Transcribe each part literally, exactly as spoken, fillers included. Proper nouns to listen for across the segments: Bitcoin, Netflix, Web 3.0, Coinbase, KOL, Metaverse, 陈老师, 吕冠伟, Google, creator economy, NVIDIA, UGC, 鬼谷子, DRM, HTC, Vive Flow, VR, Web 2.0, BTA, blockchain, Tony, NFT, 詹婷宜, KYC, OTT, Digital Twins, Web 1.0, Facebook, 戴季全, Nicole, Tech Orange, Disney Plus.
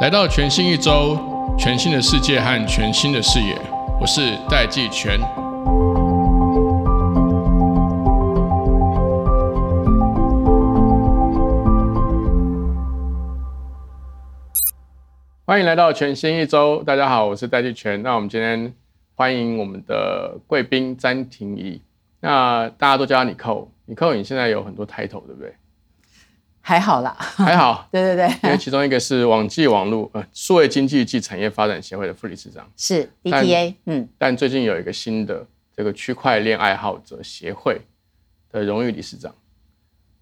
来到全新一周，全新的世界和全新的视野，我是戴季全。欢迎来到全新一周，大家好，我是戴季全。那我们今天欢迎我们的贵宾詹婷宜，那大家都叫她 Nicole。Nicole， 你现在有很多title，对不对？还好啦，还好。对对对，因为其中一个是网际网路呃数位经济暨产业发展协会的副理事长，是 B T A。嗯，但最近有一个新的这个区块链爱好者协会的荣誉理事长，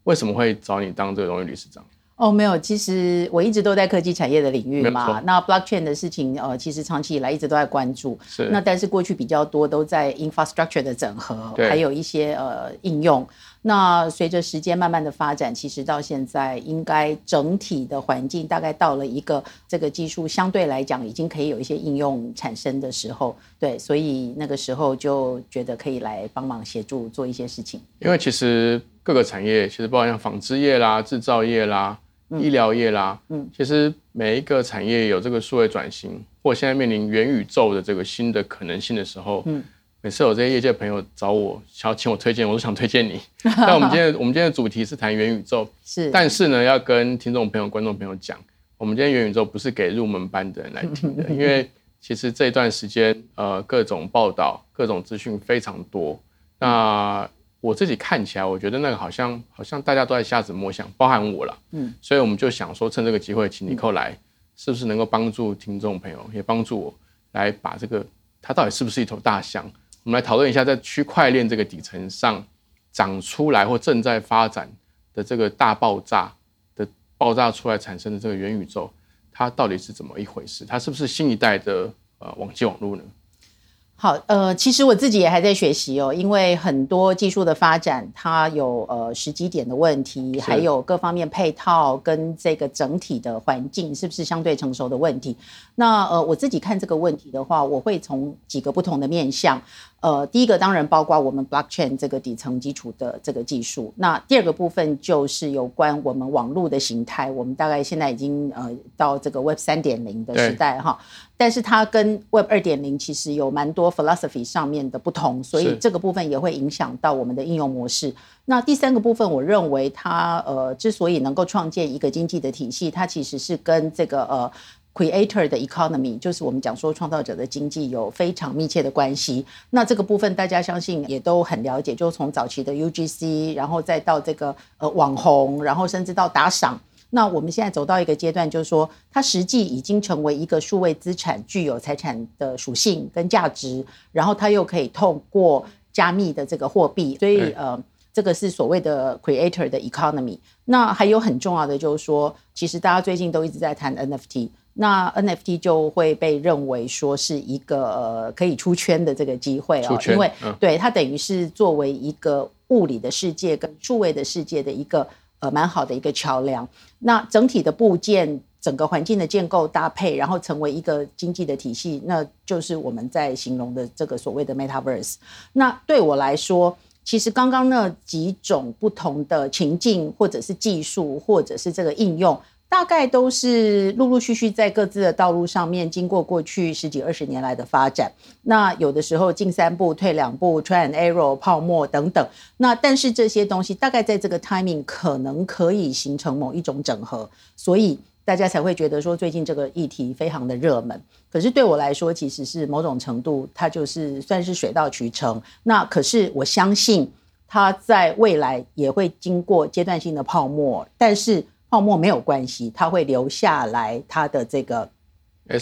为什么会找你当这个荣誉理事长？哦，没有，其实我一直都在科技产业的领域嘛。那 blockchain 的事情，呃，其实长期以来一直都在关注。是。那但是过去比较多都在 infrastructure 的整合，还有一些呃应用。那随着时间慢慢的发展，其实到现在应该整体的环境大概到了一个这个技术相对来讲已经可以有一些应用产生的时候，对，所以那个时候就觉得可以来帮忙协助做一些事情。因为其实各个产业，其实包括像纺织业啦、制造业啦、医疗业啦，嗯，其实每一个产业有这个数位转型，或现在面临元宇宙的这个新的可能性的时候，嗯。每次有这些业界朋友找我，想要请我推荐，我都想推荐你。那我们今天我们今天的主题是谈元宇宙，是，但是呢，要跟听众朋友、观众朋友讲，我们今天元宇宙不是给入门班的人来听的，因为其实这一段时间，呃，各种报道、各种资讯非常多。那我自己看起来，我觉得那个好像好像大家都在瞎子摸象，包含我啦，嗯，所以我们就想说，趁这个机会，请Nicole来，是不是能够帮助听众朋友，也帮助我来把这个它到底是不是一头大象？我们来讨论一下，在区块链这个底层上长出来或正在发展的这个大爆炸的爆炸出来产生的这个元宇宙，它到底是怎么一回事？它是不是新一代的呃网际网路呢？好，呃，其实我自己也还在学习哦，因为很多技术的发展，它有呃时机点的问题，还有各方面配套跟这个整体的环境是不是相对成熟的问题。那呃，我自己看这个问题的话，我会从几个不同的面向。呃，第一个当然包括我们 blockchain 这个底层基础的这个技术。那第二个部分就是有关我们网络的形态，我们大概现在已经呃到这个 Web 三点零 的时代哈，但是它跟 Web 二点零 其实有蛮多 philosophy 上面的不同，所以这个部分也会影响到我们的应用模式。那第三个部分，我认为它呃之所以能够创建一个经济的体系，它其实是跟这个呃。creator 的 economy， 就是我们讲说创造者的经济有非常密切的关系。那这个部分大家相信也都很了解，就从早期的 U G C， 然后再到这个呃网红，然后甚至到打赏。那我们现在走到一个阶段，就是说它实际已经成为一个数位资产，具有财产的属性跟价值，然后它又可以透过加密的这个货币，所以呃。这个是所谓的 creator 的 economy。 那还有很重要的就是说，其实大家最近都一直在谈 N F T， 那 N F T 就会被认为说是一个、呃、可以出圈的这个机会、哦、因为、嗯、对，它等于是作为一个物理的世界跟数位的世界的一个呃蛮好的一个桥梁。那整体的部件，整个环境的建构搭配，然后成为一个经济的体系，那就是我们在形容的这个所谓的 Metaverse。 那对我来说，其实刚刚那几种不同的情境，或者是技术，或者是这个应用，大概都是陆陆续续在各自的道路上面，经过过去十几二十年来的发展。那有的时候进三步退两步， try and error， 泡沫等等。那但是这些东西大概在这个 timing 可能可以形成某一种整合，所以大家才会觉得说最近这个议题非常的热门。可是对我来说，其实是某种程度它就是算是水到渠成。那可是我相信它在未来也会经过阶段性的泡沫，但是泡沫没有关系，它会留下来它的这个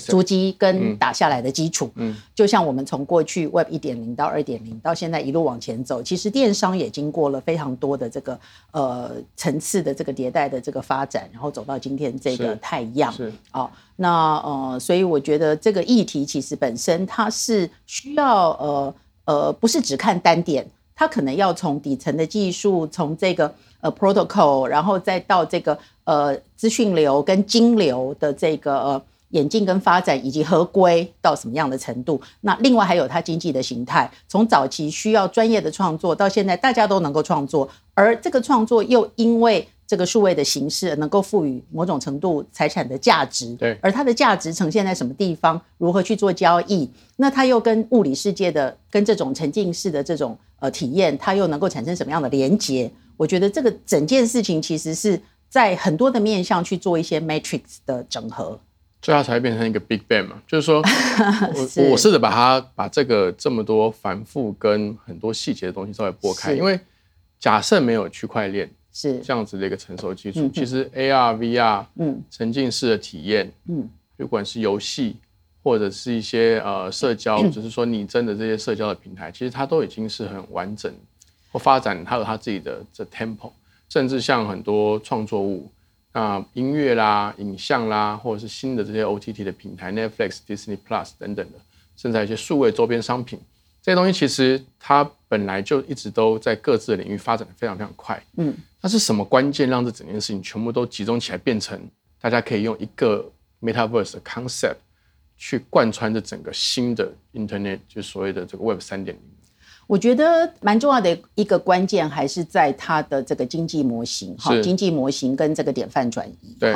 足迹跟打下来的基础、嗯嗯、就像我们从过去 Web 一点零 到 二点零 到现在一路往前走，其实电商也经过了非常多的这个呃层次的这个迭代的这个发展，然后走到今天这个太阳、哦、那呃，所以我觉得这个议题其实本身它是需要呃呃不是只看单点，它可能要从底层的技术，从这个呃 protocol， 然后再到这个呃资讯流跟金流的这个呃演进跟发展，以及合规到什么样的程度。那另外还有它经济的形态，从早期需要专业的创作，到现在大家都能够创作，而这个创作又因为这个数位的形式能够赋予某种程度财产的价值，对，而它的价值呈现在什么地方，如何去做交易，那它又跟物理世界的跟这种沉浸式的这种呃体验，它又能够产生什么样的连结？我觉得这个整件事情其实是在很多的面向去做一些 matrix 的整合，所以它才会变成一个 big bang 嘛，就是说我是我试着把它把这个这么多繁复跟很多细节的东西稍微拨开，因为假设没有区块链是这样子的一个成熟基础、嗯、其实 A R V R、嗯、沉浸式的体验、嗯、不管是游戏或者是一些、呃、社交、嗯、就是说你真的这些社交的平台，其实它都已经是很完整或发展，它有它自己的这 tempo， 甚至像很多创作物那音乐啦影像啦，或者是新的这些 O T T 的平台 Netflix Disney Plus 等等的，甚至一些数位周边商品，这些东西其实它本来就一直都在各自的领域发展得非常非常快，嗯，那是什么关键让这整件事情全部都集中起来，变成大家可以用一个 Metaverse 的 concept 去贯穿这整个新的 Internet， 就所谓的这个 Web 三点零？ 我觉得蛮重要的一个关键还是在它的这个经济模型，经济模型跟这个典范转移，对，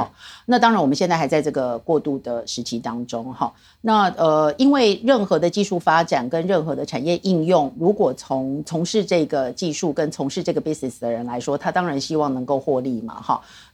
那当然我们现在还在这个过渡的时期当中，那、呃、因为任何的技术发展跟任何的产业应用，如果从从事这个技术跟从事这个 business 的人来说，他当然希望能够获利嘛，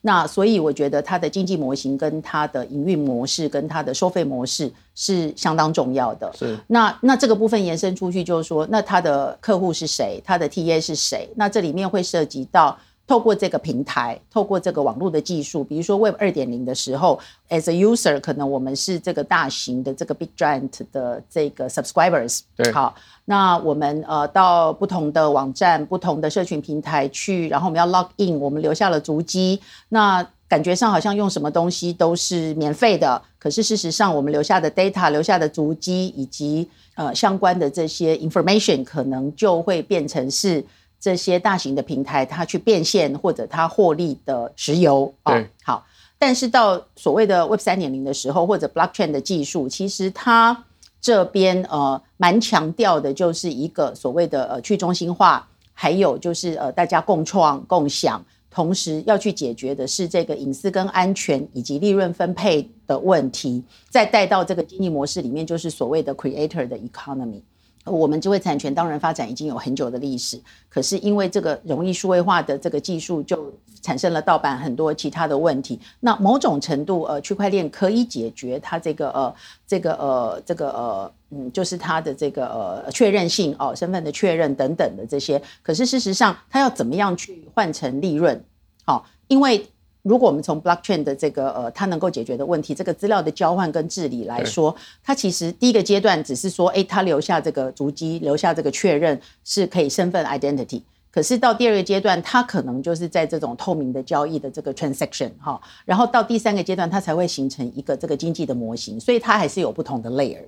那所以我觉得他的经济模型跟他的营运模式跟他的收费模式是相当重要的，是 那, 那这个部分延伸出去就是说，那他的客户是谁，他的 T A 是谁，那这里面会涉及到透过这个平台，透过这个网络的技术，比如说 Web 二点零 的时候 as a user 可能我们是这个大型的这个 big giant 的这个 subscribers， 对，好，那我们、呃、到不同的网站不同的社群平台去，然后我们要 log in， 我们留下了足迹，那感觉上好像用什么东西都是免费的，可是事实上我们留下的 data 留下的足迹以及、呃、相关的这些 information 可能就会变成是这些大型的平台它去变现或者它获利的石油、哦、好，但是到所谓的 Web 三点零 的时候或者 blockchain 的技术，其实它这边呃蛮强调的就是一个所谓的、呃、去中心化，还有就是、呃、大家共创共享，同时要去解决的是这个隐私跟安全以及利润分配的问题，再带到这个经济模式里面，就是所谓的 creator 的 economy。 我们智慧产权当然发展已经有很久的历史，可是因为这个容易数位化的这个技术就产生了盗版很多其他的问题，那某种程度呃，区块链可以解决它这个呃这个呃这个呃嗯，就是它的这个呃确认性哦，身份的确认等等的这些，可是事实上它要怎么样去换成利润？好、哦，因为如果我们从 blockchain 的这个呃它能够解决的问题，这个资料的交换跟治理来说，它其实第一个阶段只是说，哎，它留下这个足迹，留下这个确认是可以身份 identity。可是到第二个阶段，它可能就是在这种透明的交易的这个 transaction 哈，然后到第三个阶段，它才会形成一个这个经济的模型，所以它还是有不同的 layer。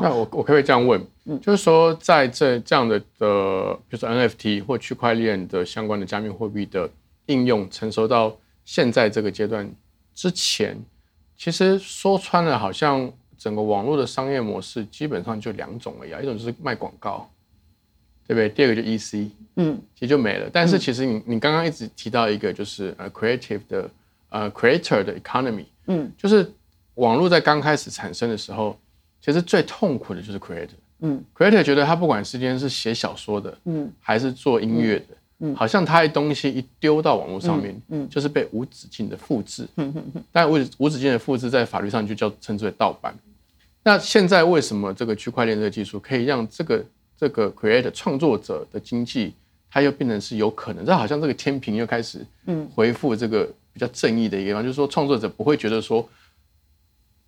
那我我可不可以这样问，嗯、就是说在这这样的的，比如说 N F T 或区块链的相关的加密货币的应用成熟到现在这个阶段之前，其实说穿了，好像整个网络的商业模式基本上就两种而已、啊，一种就是卖广告。对不对？第二个就 E C， 嗯，其实就没了。但是其实你你刚刚一直提到一个就是呃 creative 的呃 creator 的 economy， 嗯，就是网络在刚开始产生的时候，其实最痛苦的就是 creator， 嗯 ，creator 觉得他不管是今天是写小说的，嗯，还是做音乐的，嗯，好像他的东西一丢到网络上面，嗯，嗯就是被无止境的复制，嗯嗯嗯，但无止境的复制在法律上就叫称之为盗版。那现在为什么这个区块链这个技术可以让这个？这个 creator 创作者的经济，它又变成是有可能，这好像这个天平又开始回复这个比较正义的一个地方，嗯、就是说创作者不会觉得说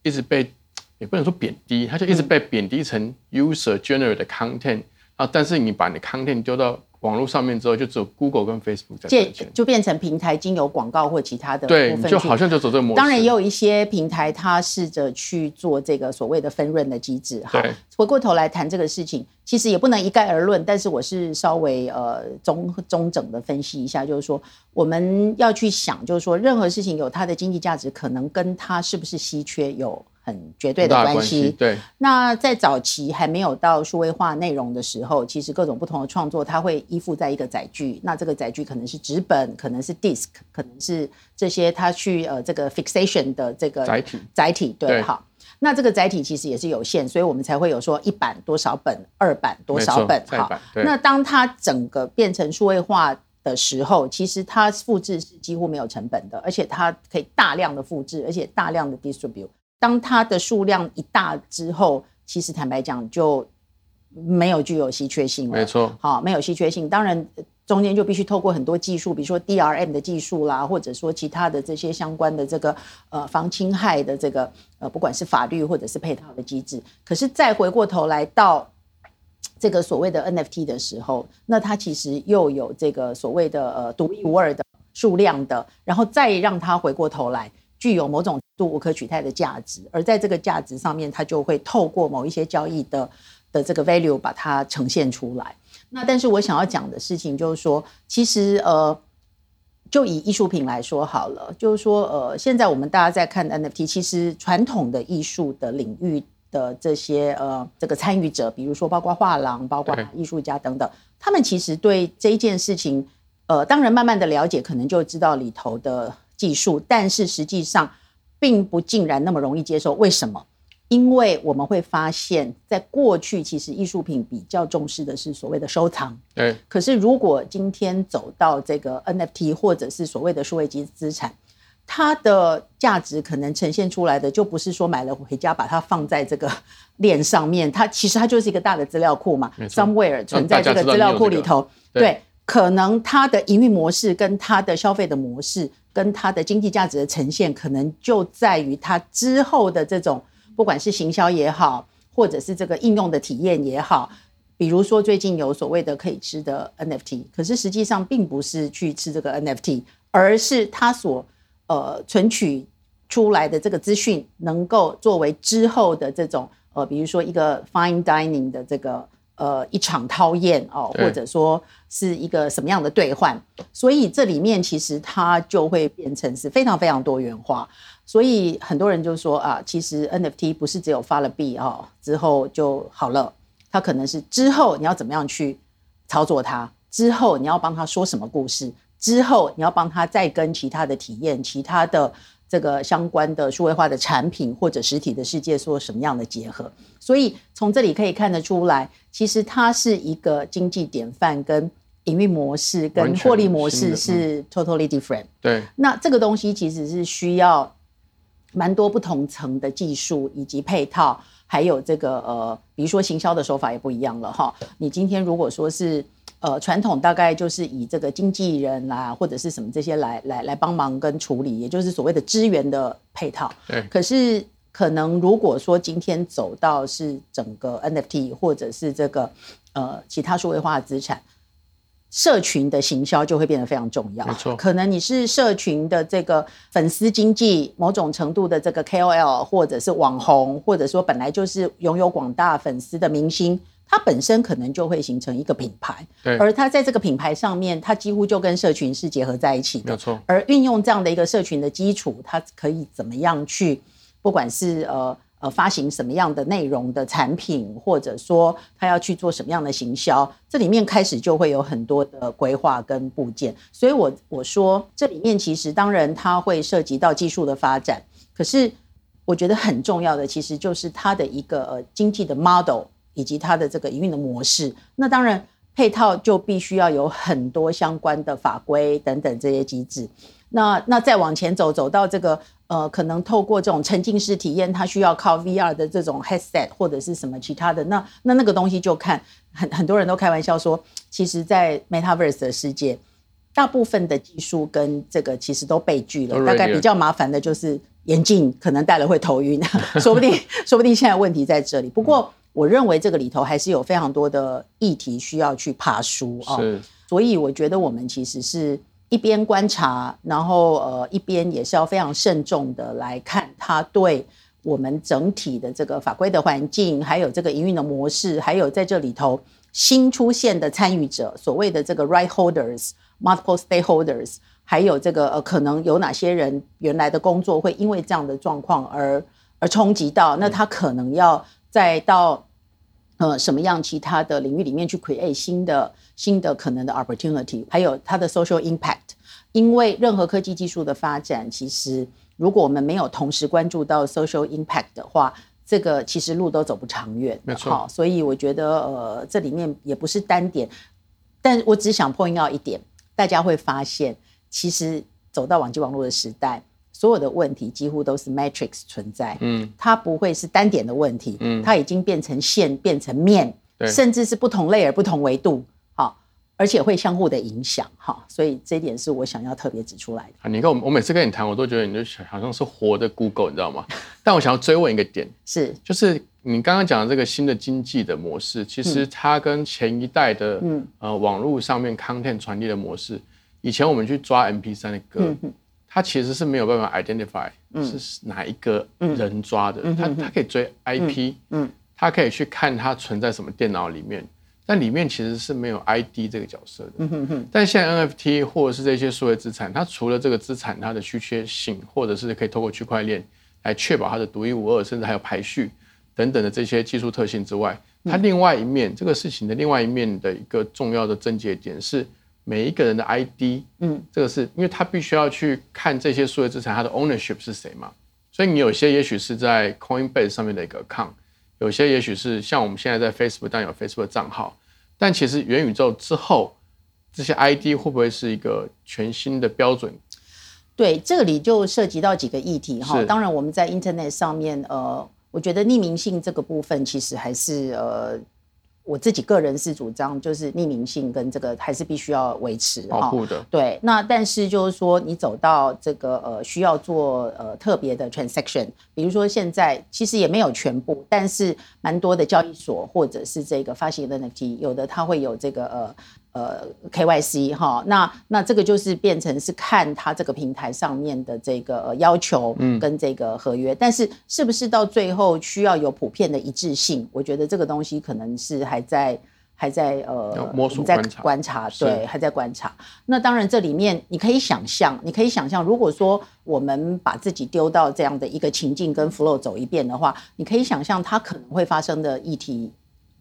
一直被，也不能说贬低，他就一直被贬低成 user generated content、嗯啊、但是你把你的 content 丢到网络上面之后，就只有 Google 跟 Facebook 在赚钱，就变成平台经由广告或其他的部分，对，就好像就走这个模式。当然也有一些平台它试着去做这个所谓的分润的机制。好，回过头来谈这个事情，其实也不能一概而论，但是我是稍微呃中中整的分析一下，就是说我们要去想，就是说任何事情有它的经济价值，可能跟它是不是稀缺有很绝对的关系。对，那在早期还没有到数位化内容的时候，其实各种不同的创作它会依附在一个载具，那这个载具可能是纸本，可能是 disk， 可能是这些它去呃这个 fixation 的这个载体载体 对, 对好，那这个载体其实也是有限，所以我们才会有说一版多少本，二版多少本。好，那当它整个变成数位化的时候，其实它复制是几乎没有成本的，而且它可以大量的复制，而且大量的 distribute。当它的数量一大之后，其实坦白讲就没有具有稀缺性了。没错，好，没有稀缺性，当然中间就必须透过很多技术，比如说 D R M 的技术啦，或者说其他的这些相关的这个呃防侵害的这个呃，不管是法律或者是配套的机制。可是再回过头来到这个所谓的 N F T 的时候，那它其实又有这个所谓的呃独一无二的数量的，然后再让它回过头来具有某种度无可取代的价值，而在这个价值上面，它就会透过某一些交易的的这个 value 把它呈现出来。那但是我想要讲的事情就是说，其实呃，就以艺术品来说好了，就是说呃，现在我们大家在看 N F T， 其实传统的艺术的领域的这些呃这个参与者，比如说包括画廊、包括艺术家等等，他们其实对这一件事情，呃，当然慢慢的了解，可能就知道里头的技术，但是实际上并不尽然那么容易接受。为什么？因为我们会发现，在过去其实艺术品比较重视的是所谓的收藏。对。可是如果今天走到这个 N F T 或者是所谓的数位资产，它的价值可能呈现出来的就不是说买了回家把它放在这个链上面，它其实它就是一个大的资料库嘛 ，somewhere 存在这个资料库里头。这个、对。对，可能它的营运模式跟它的消费的模式跟它的经济价值的呈现，可能就在于它之后的这种不管是行销也好，或者是这个应用的体验也好。比如说最近有所谓的可以吃的 N F T， 可是实际上并不是去吃这个 N F T， 而是它所呃存取出来的这个资讯能够作为之后的这种呃比如说一个 fine dining 的这个呃，一场套宴哦，或者说是一个什么样的兑换，所以这里面其实它就会变成是非常非常多元化。所以很多人就说啊，其实 N F T 不是只有发了币哦之后就好了，它可能是之后你要怎么样去操作它，之后你要帮它说什么故事，之后你要帮它再跟其他的体验、其他的这个相关的数位化的产品或者实体的世界做什么样的结合。所以从这里可以看得出来，其实它是一个经济典范跟营运模式跟获利模式是 totally different。 对，那这个东西其实是需要蛮多不同层的技术以及配套，还有这个呃，比如说行销的手法也不一样了哈。你今天如果说是呃，传统大概就是以这个经纪人啦，或者是什么这些来来来帮忙跟处理，也就是所谓的资源的配套。对。可是可能如果说今天走到是整个 N F T 或者是这个呃其他数位化的资产，社群的行销就会变得非常重要。没错。可能你是社群的这个粉丝经济，某种程度的这个 K O L 或者是网红，或者说本来就是拥有广大粉丝的明星。它本身可能就会形成一个品牌，而它在这个品牌上面，它几乎就跟社群是结合在一起的。没错。而运用这样的一个社群的基础，它可以怎么样去，不管是呃呃发行什么样的内容的产品，或者说它要去做什么样的行销，这里面开始就会有很多的规划跟部件。所以我我说这里面其实当然它会涉及到技术的发展，可是我觉得很重要的其实就是它的一个、呃、经济的 model。以及它的这个营运的模式，那当然配套就必须要有很多相关的法规等等这些机制。那那再往前走，走到这个呃，可能透过这种沉浸式体验，它需要靠 V R 的这种 headset 或者是什么其他的，那那那个东西就看很很多人都开玩笑说，其实，在 Metaverse 的世界，大部分的技术跟这个其实都被拒了，大概比较麻烦的就是眼镜可能戴了会头晕，说不定说不定现在问题在这里。不过我认为这个里头还是有非常多的议题需要去爬梳啊、哦，所以我觉得我们其实是一边观察，然后呃一边也是要非常慎重的来看它对我们整体的这个法规的环境，还有这个营运的模式，还有在这里头新出现的参与者，所谓的这个 right holders、multiple stakeholders， 还有这个呃可能有哪些人原来的工作会因为这样的状况而而冲击到，那他可能要再到呃什么样其他的领域里面去 create 新的新的可能的 opportunity， 还有它的 social impact。因为任何科技技术的发展，其实如果我们没有同时关注到 social impact 的话，这个其实路都走不长远。没错、哦、所以我觉得呃这里面也不是单点，但我只想 point out 一点，大家会发现其实走到网际网络的时代，所有的问题几乎都是 matrix 存在、嗯、它不会是单点的问题、嗯、它已经变成线变成面，甚至是不同 layer 不同维度，而且会相互的影响，所以这一点是我想要特别指出来的。你看我每次跟你谈，我都觉得你就好像是活的 Google， 你知道吗？但我想要追问一个点，是就是你刚刚讲的这个新的经济的模式，其实它跟前一代的、嗯呃、网络上面 content 传递的模式，以前我们去抓 M P three 的歌、嗯，它其实是没有办法 identify 是哪一个人抓的，嗯嗯、它, 它可以追 I P，、嗯嗯、它可以去看它存在什么电脑里面。但里面其实是没有 I D 这个角色的、嗯、哼哼，但现在 N F T 或者是这些数位资产，它除了这个资产它的稀缺性，或者是可以透过区块链来确保它的独一无二，甚至还有排序等等的这些技术特性之外，它另外一面、嗯、这个事情的另外一面的一个重要的症结点是每一个人的 I D、嗯、这个是因为它必须要去看这些数位资产它的 ownership 是谁嘛，所以你有些也许是在 Coinbase 上面的一个 account，有些也许是像我们现在在 Facebook 当然有 Facebook 账号，但其实元宇宙之后这些 I D 会不会是一个全新的标准？对，这里就涉及到几个议题。当然我们在 Internet 上面、呃、我觉得匿名性这个部分其实还是、呃、我自己个人是主张就是匿名性跟这个还是必须要维持保护的。对，那但是就是说你走到这个、呃、需要做、呃、特别的 transaction， 比如说现在其实也没有全部，但是蛮多的交易所或者是这个发行的 N F T， 有的它会有这个呃呃 K Y C 哈，那那这个就是变成是看它这个平台上面的这个、呃、要求跟这个合约、嗯，但是是不是到最后需要有普遍的一致性？我觉得这个东西可能是还。还在还在呃，摸索观察，观察对，还在观察。那当然，这里面你可以想象，你可以想象，如果说我们把自己丢到这样的一个情境跟 flow 走一遍的话，你可以想象它可能会发生的议题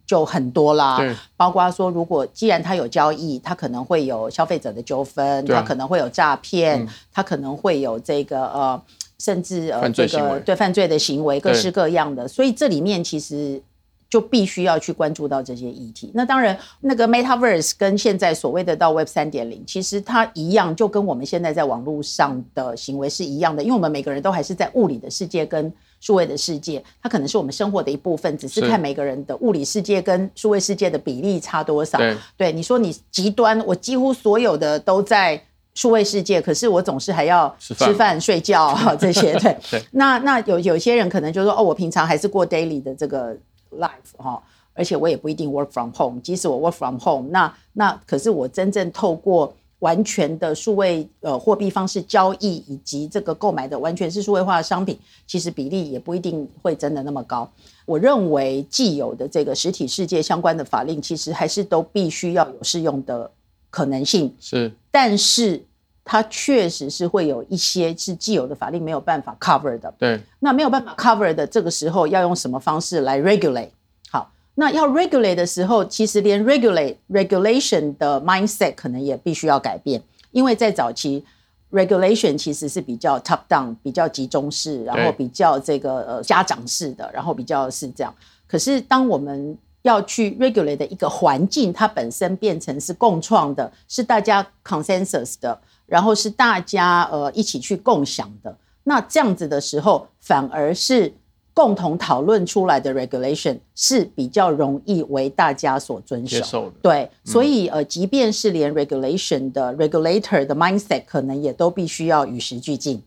就很多啦。包括说，如果既然它有交易，它可能会有消费者的纠纷，它可能会有诈骗，它可能会有这个呃，甚至呃，这个对犯罪的行为各式各样的。所以这里面其实。就必须要去关注到这些议题。那当然，那个 Metaverse 跟现在所谓的到 Web 三点零， 其实它一样，就跟我们现在在网络上的行为是一样的，因为我们每个人都还是在物理的世界跟数位的世界，它可能是我们生活的一部分，只是看每个人的物理世界跟数位世界的比例差多少。对，对，你说你极端，我几乎所有的都在数位世界，可是我总是还要吃饭、睡觉、哦、这些。对，对，那那有有些人可能就说，哦，我平常还是过 daily 的这个。Life， 而且我也不一定 work from home， 即使我 work from home， 那, 那可是我真正透过完全的数位呃货币方式交易以及这个购买的完全是数位化的商品，其实比例也不一定会真的那么高。我认为既有的这个实体世界相关的法令，其实还是都必须要有适用的可能性。是，但是它确实是会有一些是既有的法令没有办法 cover 的。对，那没有办法 cover 的，这个时候要用什么方式来 regulate？ 好，那要 regulate 的时候，其实连 regulate regulation 的 mindset 可能也必须要改变，因为在早期 regulation 其实是比较 top down， 比较集中式，然后比较这个、呃、家长式的，然后比较是这样。可是当我们要去 regulate 的一个环境，它本身变成是共创的，是大家 consensus 的。然后是大家呃一起去共享的，那这样子的时候，反而是共同讨论出来的 regulation 是比较容易为大家所遵守。接受的。对，嗯、所以呃，即便是连 regulation 的 regulator 的 mindset 可能也都必须要与时俱进。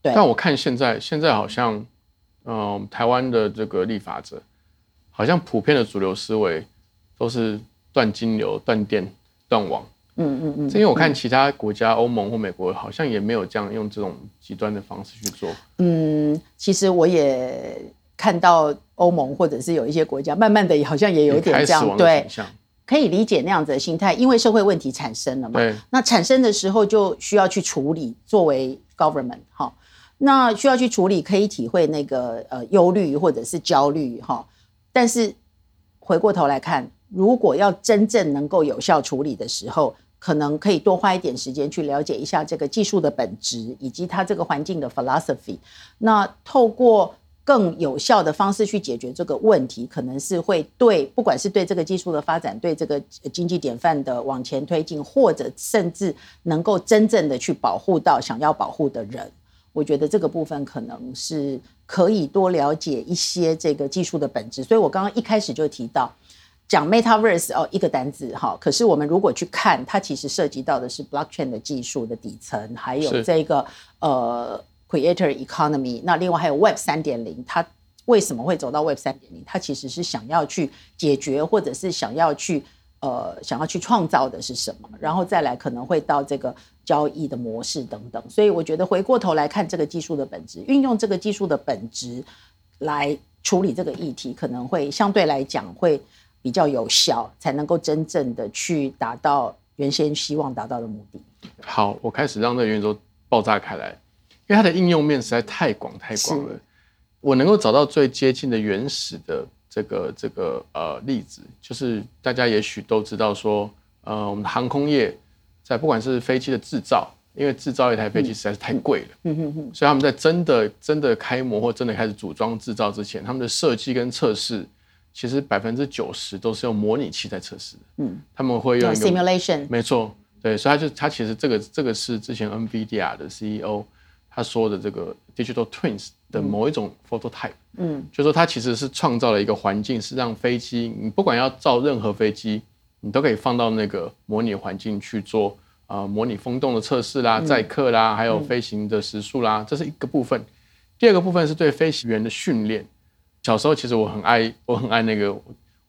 对。但我看现在，现在好像，嗯、呃，台湾的这个立法者，好像普遍的主流思维都是断金流、断电、断网。嗯嗯嗯，因为我看其他国家，欧盟或美国好像也没有这样用这种极端的方式去做。嗯，其实我也看到欧盟或者是有一些国家，慢慢的好像也有点这样，对，可以理解那样子的心态，因为社会问题产生了嘛。那产生的时候就需要去处理，作为 government 哈。那需要去处理，可以体会那个呃忧虑或者是焦虑哈。但是回过头来看，如果要真正能够有效处理的时候，可能可以多花一点时间去了解一下这个技术的本质，以及它这个环境的 philosophy。那透过更有效的方式去解决这个问题，可能是会对不管是对这个技术的发展，对这个经济典范的往前推进，或者甚至能够真正的去保护到想要保护的人，我觉得这个部分可能是可以多了解一些这个技术的本质。所以我刚刚一开始就提到讲 Metaverse、哦、一个单字、哦、可是我们如果去看它其实涉及到的是 blockchain 的技术的底层，还有这个呃Creator Economy， 那另外还有 Web 三点零， 它为什么会走到 Web 三点零？ 它其实是想要去解决，或者是想要去呃想要去创造的是什么，然后再来可能会到这个交易的模式等等。所以我觉得回过头来看这个技术的本质，运用这个技术的本质来处理这个议题，可能会相对来讲会比较有效，才能够真正的去达到原先希望达到的目的。好，我开始让这个元宇宙爆炸开来，因为它的应用面实在太广太广了，我能够找到最接近的原始的这个这个呃例子，就是大家也许都知道说，呃，我们的航空业在不管是飞机的制造，因为制造一台飞机实在是太贵了，嗯嗯嗯嗯、所以他们在真的真的开模或真的开始组装制造之前，他们的设计跟测试其实百分之九十都是用模拟器在测试的，嗯，他们会用一个 simulation， 没错，对，所以他就他其实这个这个是之前 NVIDIA 的 C E O。他说的这个 Digital Twins 的某一种 Phototype， 嗯，就是说它其实是创造了一个环境，是让飞机，你不管要造任何飞机，你都可以放到那个模拟环境去做、呃、模拟风洞的测试啦、载客啦，还有飞行的时速啦，这是一个部分。第二个部分是对飞行员的训练。小时候其实我很爱，我很爱那个，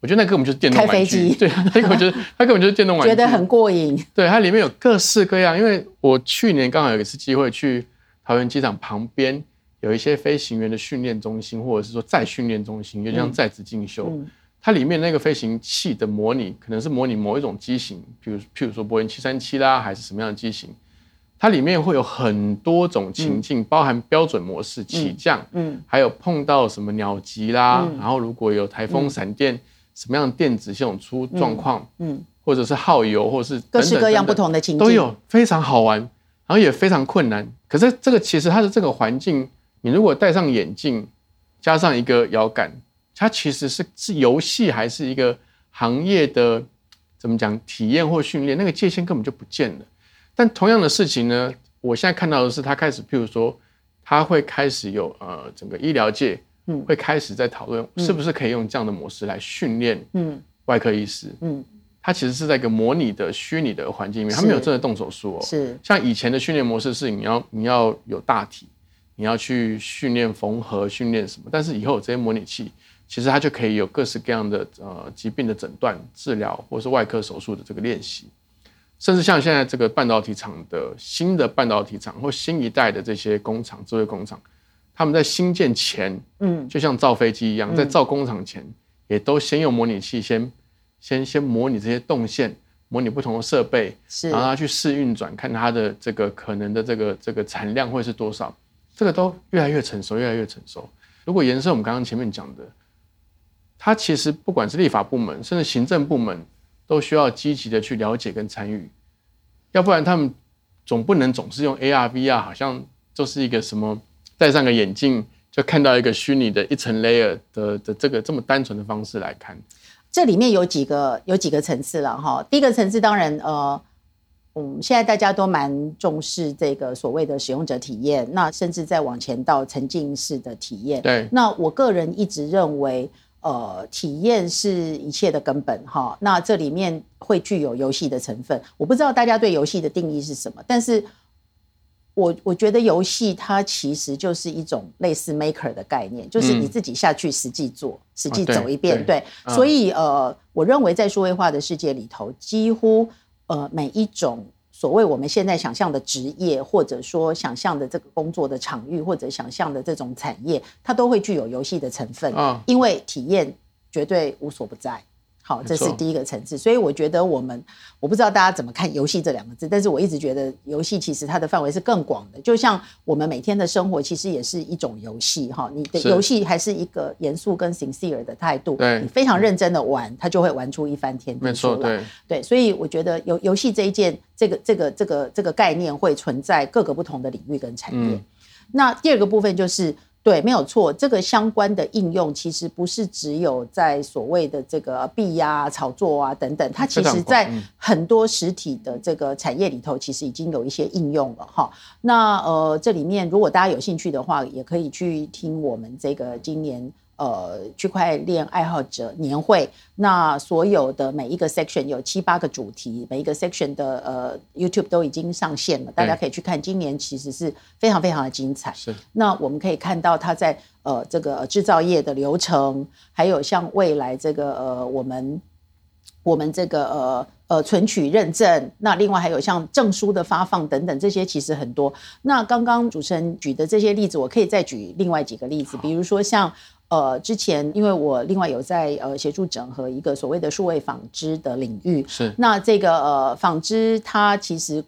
我觉得那根本就是电动玩具，对，那个我觉得它根本就是电动玩具，觉得很过瘾。对，它里面有各式各样，因为我去年刚好有一次机会去。桃园机场旁边有一些飞行员的训练中心，或者是说再训练中心，就像在职进修、嗯嗯，它里面那个飞行器的模拟，可能是模拟某一种机型，譬如譬如说波音七三七啦，还是什么样的机型，它里面会有很多种情境，嗯、包含标准模式、起降，嗯嗯、还有碰到什么鸟击啦、嗯，然后如果有台风、闪电、嗯，什么样的电子系统出状况、嗯嗯，或者是耗油，或者是等等等等各式各样不同的情境都有，非常好玩。然后也非常困难，可是这个其实它的这个环境，你如果戴上眼镜，加上一个摇杆，它其实是是游戏还是一个行业的怎么讲体验或训练，那个界限根本就不见了。但同样的事情呢，我现在看到的是，它开始，譬如说，它会开始有呃整个医疗界会开始在讨论，是不是可以用这样的模式来训练外科医师，嗯。嗯嗯它其实是在一个模拟的虚拟的环境里面，它没有真的动手术哦。是像以前的训练模式是你要你要有大体，你要去训练缝合、训练什么。但是以后这些模拟器，其实它就可以有各式各样的呃疾病的诊断、治疗，或是外科手术的这个练习。甚至像现在这个半导体厂的新的半导体厂或新一代的这些工厂、智慧工厂，他们在新建前，嗯，就像造飞机一样，在造工厂前、嗯、也都先用模拟器先。先先模拟这些动线，模拟不同的设备，然后它去试运转，看它的这个可能的这个这个产量会是多少。这个都越来越成熟，越来越成熟。如果延伸我们刚刚前面讲的，它其实不管是立法部门，甚至行政部门，都需要积极的去了解跟参与，要不然他们总不能总是用 A R V R， 好像就是一个什么戴上个眼镜就看到一个虚拟的一层 layer 的的这个这么单纯的方式来看。这里面有几个有几个层次了哈。第一个层次当然呃，嗯，现在大家都蛮重视这个所谓的使用者体验，那甚至再往前到沉浸式的体验。对。那我个人一直认为，呃，体验是一切的根本哈。那这里面会具有游戏的成分，我不知道大家对游戏的定义是什么，但是我我觉得游戏它其实就是一种类似 maker 的概念，就是你自己下去实际做、嗯、实际走一遍、啊、对, 对、嗯、所以呃，我认为在数位化的世界里头，几乎呃每一种所谓我们现在想象的职业，或者说想象的这个工作的场域，或者想象的这种产业，它都会具有游戏的成分、哦、因为体验绝对无所不在。好，这是第一个层次。所以我觉得我们，我不知道大家怎么看游戏这两个字，但是我一直觉得游戏其实它的范围是更广的，就像我们每天的生活其实也是一种游戏哈。你的游戏还是一个严肃跟 sincere 的态度，你非常认真的玩，它就会玩出一番天地出来。没错，对对，所以我觉得游游戏这一件这个这个这个这个概念会存在各个不同的领域跟产业。嗯、那第二个部分就是。对，没有错，这个相关的应用其实不是只有在所谓的这个币啊、炒作啊等等，它其实在很多实体的这个产业里头，其实已经有一些应用了哈。那呃，这里面如果大家有兴趣的话，也可以去听我们这个今年呃区块链爱好者年会，那所有的每一个 section 有七八个主题，每一个 section 的呃 YouTube 都已经上线了，大家可以去看。今年其实是非常非常的精彩。是，那我们可以看到它在呃这个制造业的流程，还有像未来这个呃我们我们这个呃呃存取认证，那另外还有像证书的发放等等，这些其实很多。那刚刚主持人举的这些例子，我可以再举另外几个例子，比如说像。呃，之前因为我另外有在呃协助整合一个所谓的数位纺织的领域，是那这个呃纺织它其实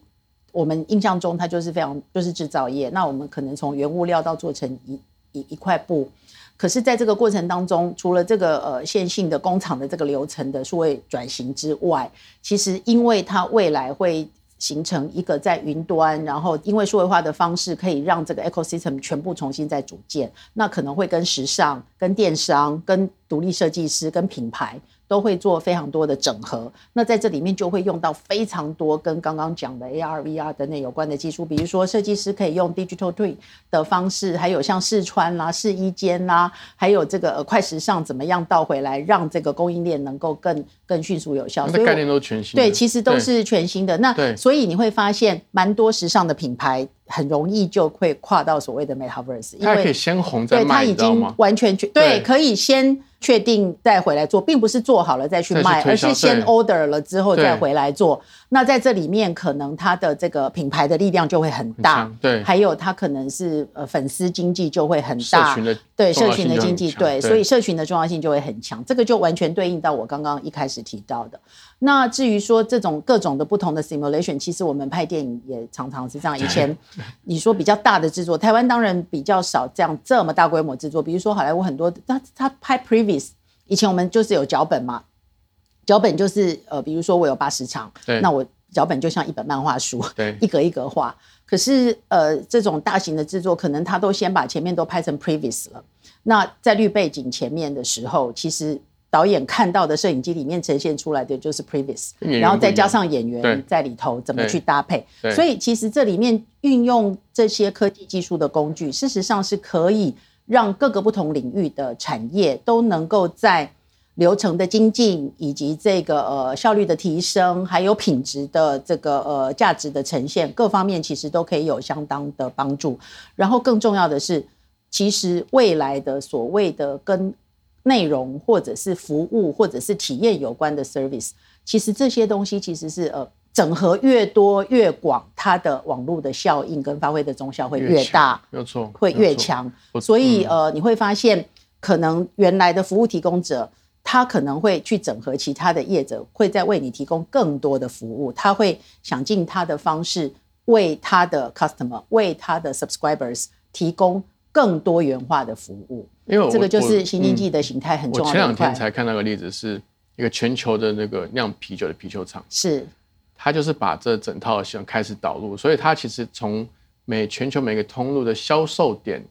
我们印象中它就是非常就是制造业，那我们可能从原物料到做成一一一块布，可是在这个过程当中，除了这个呃线性的工厂的这个流程的数位转型之外，其实因为它未来会。形成一个在云端，然后因为数位化的方式可以让这个 ecosystem 全部重新再组建，那可能会跟时尚、跟电商、跟独立设计师、跟品牌都会做非常多的整合，那在这里面就会用到非常多跟刚刚讲的 A R、V R 等等有关的技术，比如说设计师可以用 Digital Twin 的方式，还有像试穿啦、试衣间啦，还有这个快时尚怎么样倒回来，让这个供应链能够 更, 更迅速有效。所以概念都全新的，对，其实都是全新的。那所以你会发现蛮多时尚的品牌。很容易就会跨到所谓的 Metaverse， 它可以先红再卖，对，它已经完全 对, 对，可以先确定再回来做，并不是做好了再去卖，而是先 order 了之后再回来做。那在这里面，可能它的这个品牌的力量就会很大，对，还有它可能是呃粉丝经济就会很大，社群的对社群的经济，对，所以社群的重要性就会很强。这个就完全对应到我刚刚一开始提到的。那至于说这种各种的不同的 simulation， 其实我们拍电影也常常是这样。以前你说比较大的制作，台湾当然比较少这样这么大规模制作。比如说好莱坞很多，他他拍 previous， 以前我们就是有脚本嘛，脚本就是呃，比如说我有八十场，那我脚本就像一本漫画书，一格一格画。可是呃，这种大型的制作，可能他都先把前面都拍成 previous 了。那在绿背景前面的时候，其实。导演看到的摄影机里面呈现出来的就是 previous， 然后再加上演员在里头怎么去搭配，所以其实这里面运用这些科技技术的工具，事实上是可以让各个不同领域的产业都能够在流程的精进以及这个呃效率的提升，还有品质的这个呃价值的呈现各方面，其实都可以有相当的帮助。然后更重要的是，其实未来的所谓的跟内容或者是服务或者是体验有关的 service， 其实这些东西其实是呃整合越多越广，它的网络的效应跟发挥的中效会越大，越强会越强。所以呃你会发现，可能原来的服务提供者，他可能会去整合其他的业者，会再为你提供更多的服务，他会想尽他的方式为他的 customer 为他的 subscribers 提供更多元化的服务，因为这个就是新经济的形态很重要的一块。我前两天才看到个例子，是一个全球的那个酿啤酒的啤酒厂，是它就是把这整套的系统开始导入，所以它其实从每全球每个通路的销售点，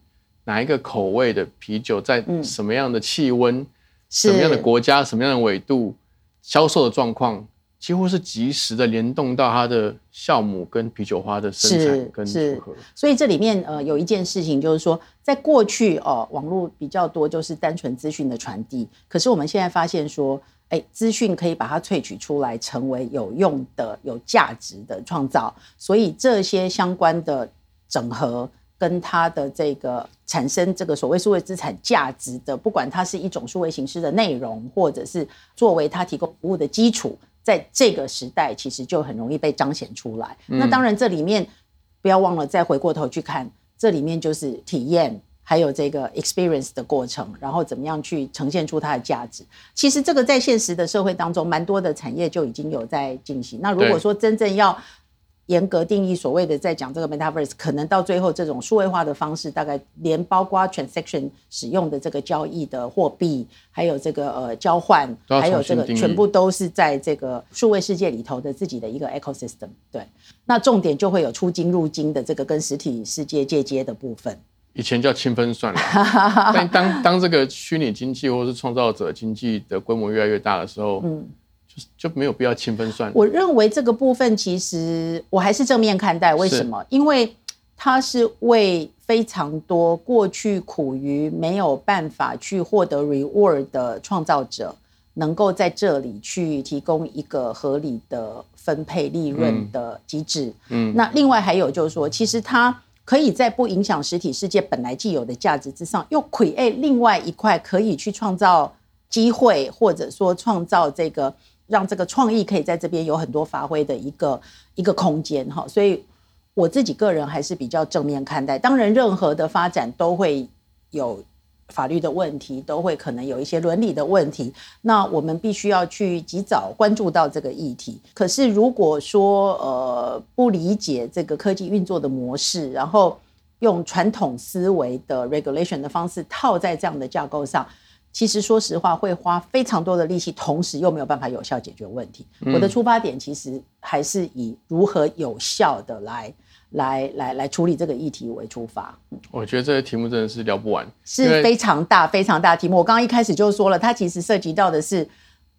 哪一个口味的啤酒在什么样的气温、嗯、什么样的国家、什么样的纬度销售的状况，几乎是及时的联动到它的酵母跟啤酒花的生产跟组合。所以这里面、呃、有一件事情，就是说在过去、哦、网络比较多就是单纯资讯的传递，可是我们现在发现说资讯可以把它萃取出来成为有用的有价值的创造，所以这些相关的整合跟它的这个产生这个所谓数位资产价值的，不管它是一种数位形式的内容，或者是作为它提供服务的基础，在这个时代其实就很容易被彰显出来、嗯、那当然这里面不要忘了再回过头去看，这里面就是体验还有这个 experience 的过程，然后怎么样去呈现出它的价值。其实这个在现实的社会当中蛮多的产业就已经有在进行。那如果说真正要严格定义所谓的在讲这个 Metaverse， 可能到最后这种数位化的方式，大概连包括 transaction 使用的这个交易的货币，还有这个、呃、交换，还有这个全部都是在这个数位世界里头的自己的一个 ecosystem。 对，那重点就会有出金入金的这个跟实体世界借接的部分，以前叫清分算了但 当, 当这个虚拟经济或是创造者经济的规模越来越大的时候，嗯就没有必要清分算。我认为这个部分其实我还是正面看待，为什么？因为它是为非常多过去苦于没有办法去获得 reward 的创造者，能够在这里去提供一个合理的分配利润的机制。嗯嗯、那另外还有就是说，其实它可以在不影响实体世界本来既有的价值之上，又 create 另外一块可以去创造机会，或者说创造这个让这个创意可以在这边有很多发挥的一个一个空间。所以我自己个人还是比较正面看待。当然任何的发展都会有法律的问题，都会可能有一些伦理的问题，那我们必须要去及早关注到这个议题。可是如果说呃不理解这个科技运作的模式，然后用传统思维的 regulation 的方式套在这样的架构上，其实说实话会花非常多的力气，同时又没有办法有效解决问题。嗯、我的出发点其实还是以如何有效的来来来来处理这个议题为出发。嗯、我觉得这个题目真的是聊不完，是非常大非常大的题目。我刚刚一开始就说了，它其实涉及到的是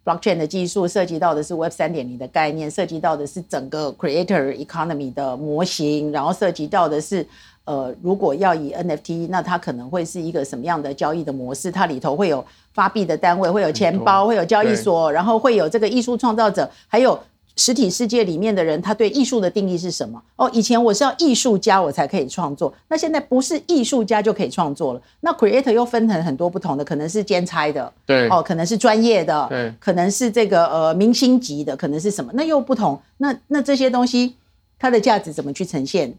blockchain 的技术，涉及到的是 Web 三点零 的概念，涉及到的是整个 creator economy 的模型，然后涉及到的是呃，如果要以 N F T， 那它可能会是一个什么样的交易的模式？它里头会有发币的单位，会有钱包，会有交易所，然后会有这个艺术创造者，还有实体世界里面的人，他对艺术的定义是什么？哦，以前我是要艺术家我才可以创作，那现在不是艺术家就可以创作了。那 creator 又分成很多不同的，可能是兼差的，对，哦，可能是专业的，对，可能是这个呃明星级的，可能是什么？那又不同。那那这些东西它的价值怎么去呈现？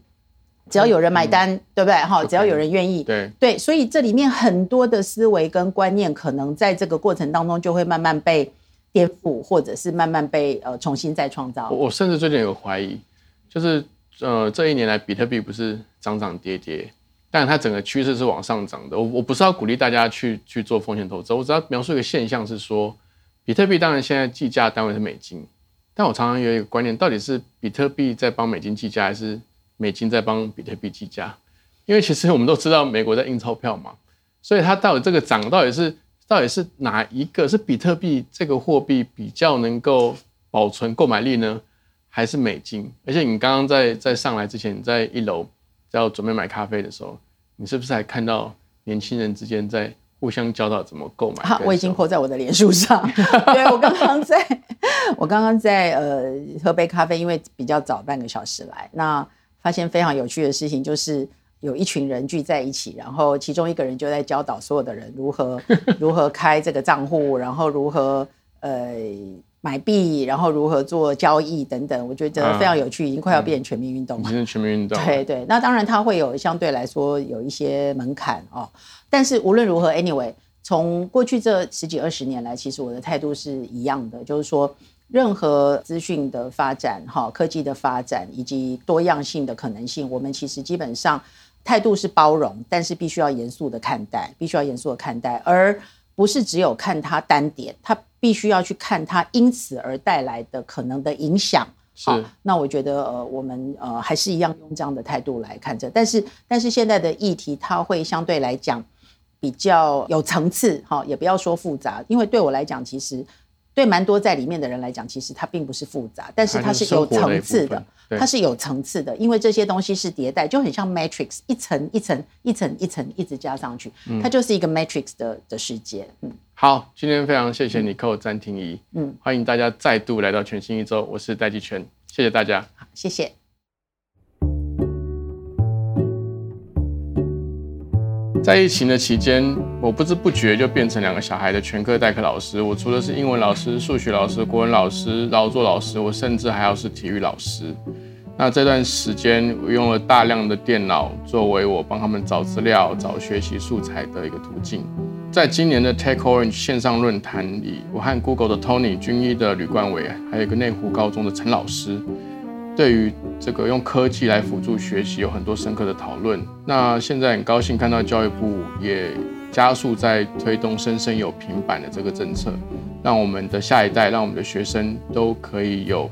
只要有人买单，嗯、对不对？ Okay, 只要有人愿意， 对, 对，所以这里面很多的思维跟观念，可能在这个过程当中就会慢慢被颠覆，或者是慢慢被、呃、重新再创造。我, 我甚至最近有怀疑，就是呃这一年来，比特币不是涨涨跌跌，但它整个趋势是往上涨的。我我不是要鼓励大家去去做风险投资，我只要描述一个现象是说，比特币当然现在计价单位是美金，但我常常有一个观念，到底是比特币在帮美金计价，还是美金在帮比特币计价？因为其实我们都知道美国在印钞票嘛，所以它到底这个涨到底是到底是哪一个是比特币这个货币比较能够保存购买力呢，还是美金？而且你刚刚 在, 在上来之前，你在一楼要准备买咖啡的时候，你是不是还看到年轻人之间在互相教导怎么购买？啊、我已经po在我的脸书上。对，我刚刚在我刚刚在呃喝杯咖啡，因为比较早半个小时来，那发现非常有趣的事情，就是有一群人聚在一起，然后其中一个人就在教导所有的人如何如何开这个账户，然后如何呃买币，然后如何做交易等等。我觉得非常有趣，已经快要变成全民运动了。已经是全民运动了。对对，那当然它会有相对来说有一些门槛哦，但是无论如何 ，anyway， 从过去这十几二十年来，其实我的态度是一样的，就是说，任何资讯的发展，科技的发展以及多样性的可能性，我们其实基本上态度是包容，但是必须要严肃的看待，必须要严肃的看待，而不是只有看它单点，它必须要去看它因此而带来的可能的影响。好，那我觉得、呃、我们、呃、还是一样用这样的态度来看着，但是但是现在的议题它会相对来讲比较有层次，也不要说复杂，因为对我来讲其实。对蛮多在里面的人来讲，其实它并不是复杂，但是它是有层次的，它是有层次的，因为这些东西是迭代，就很像 matrix， 一层一层一层一层一直加上去，嗯、它就是一个 matrix 的, 的世界。嗯，好，今天非常谢谢 Nicole 詹婷宜，嗯，欢迎大家再度来到全新一周，我是戴季全，谢谢大家，好，谢谢。在疫情的期间，我不知不觉就变成两个小孩的全科代课老师。我除了是英文老师、数学老师、国文老师、劳作老师，我甚至还要是体育老师。那这段时间我用了大量的电脑作为我帮他们找资料、找学习素材的一个途径。在今年的 Tech Orange 线上论坛里，我和 Google 的 Tony、军医的吕冠伟，还有一个内湖高中的陈老师，对于这个用科技来辅助学习有很多深刻的讨论。那现在很高兴看到教育部也加速在推动生生有平板的这个政策，让我们的下一代，让我们的学生都可以有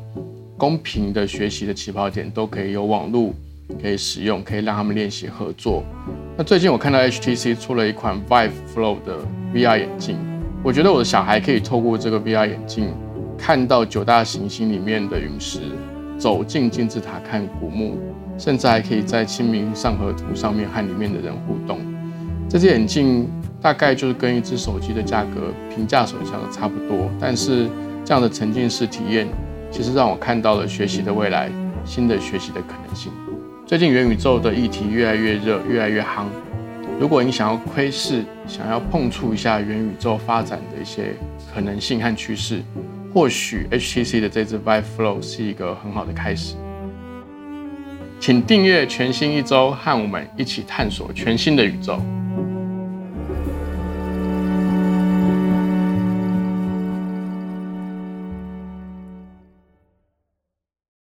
公平的学习的起跑点，都可以有网路可以使用，可以让他们练习合作。那最近我看到 H T C 出了一款 Vive Flow 的 V R 眼镜，我觉得我的小孩可以透过这个 V R 眼镜看到九大行星里面的陨石，走进金字塔看古墓，甚至还可以在清明上河图上面和里面的人互动。这只眼镜大概就是跟一只手机的价格，平价手机价格差不多，但是这样的沉浸式体验其实让我看到了学习的未来，新的学习的可能性。最近元宇宙的议题越来越热，越来越夯。如果你想要窥视，想要碰触一下元宇宙发展的一些可能性和趋势，或许 H T C 的这支 Vive Flow 是一个很好的开始。请订阅全新一周，和我们一起探索全新的宇宙。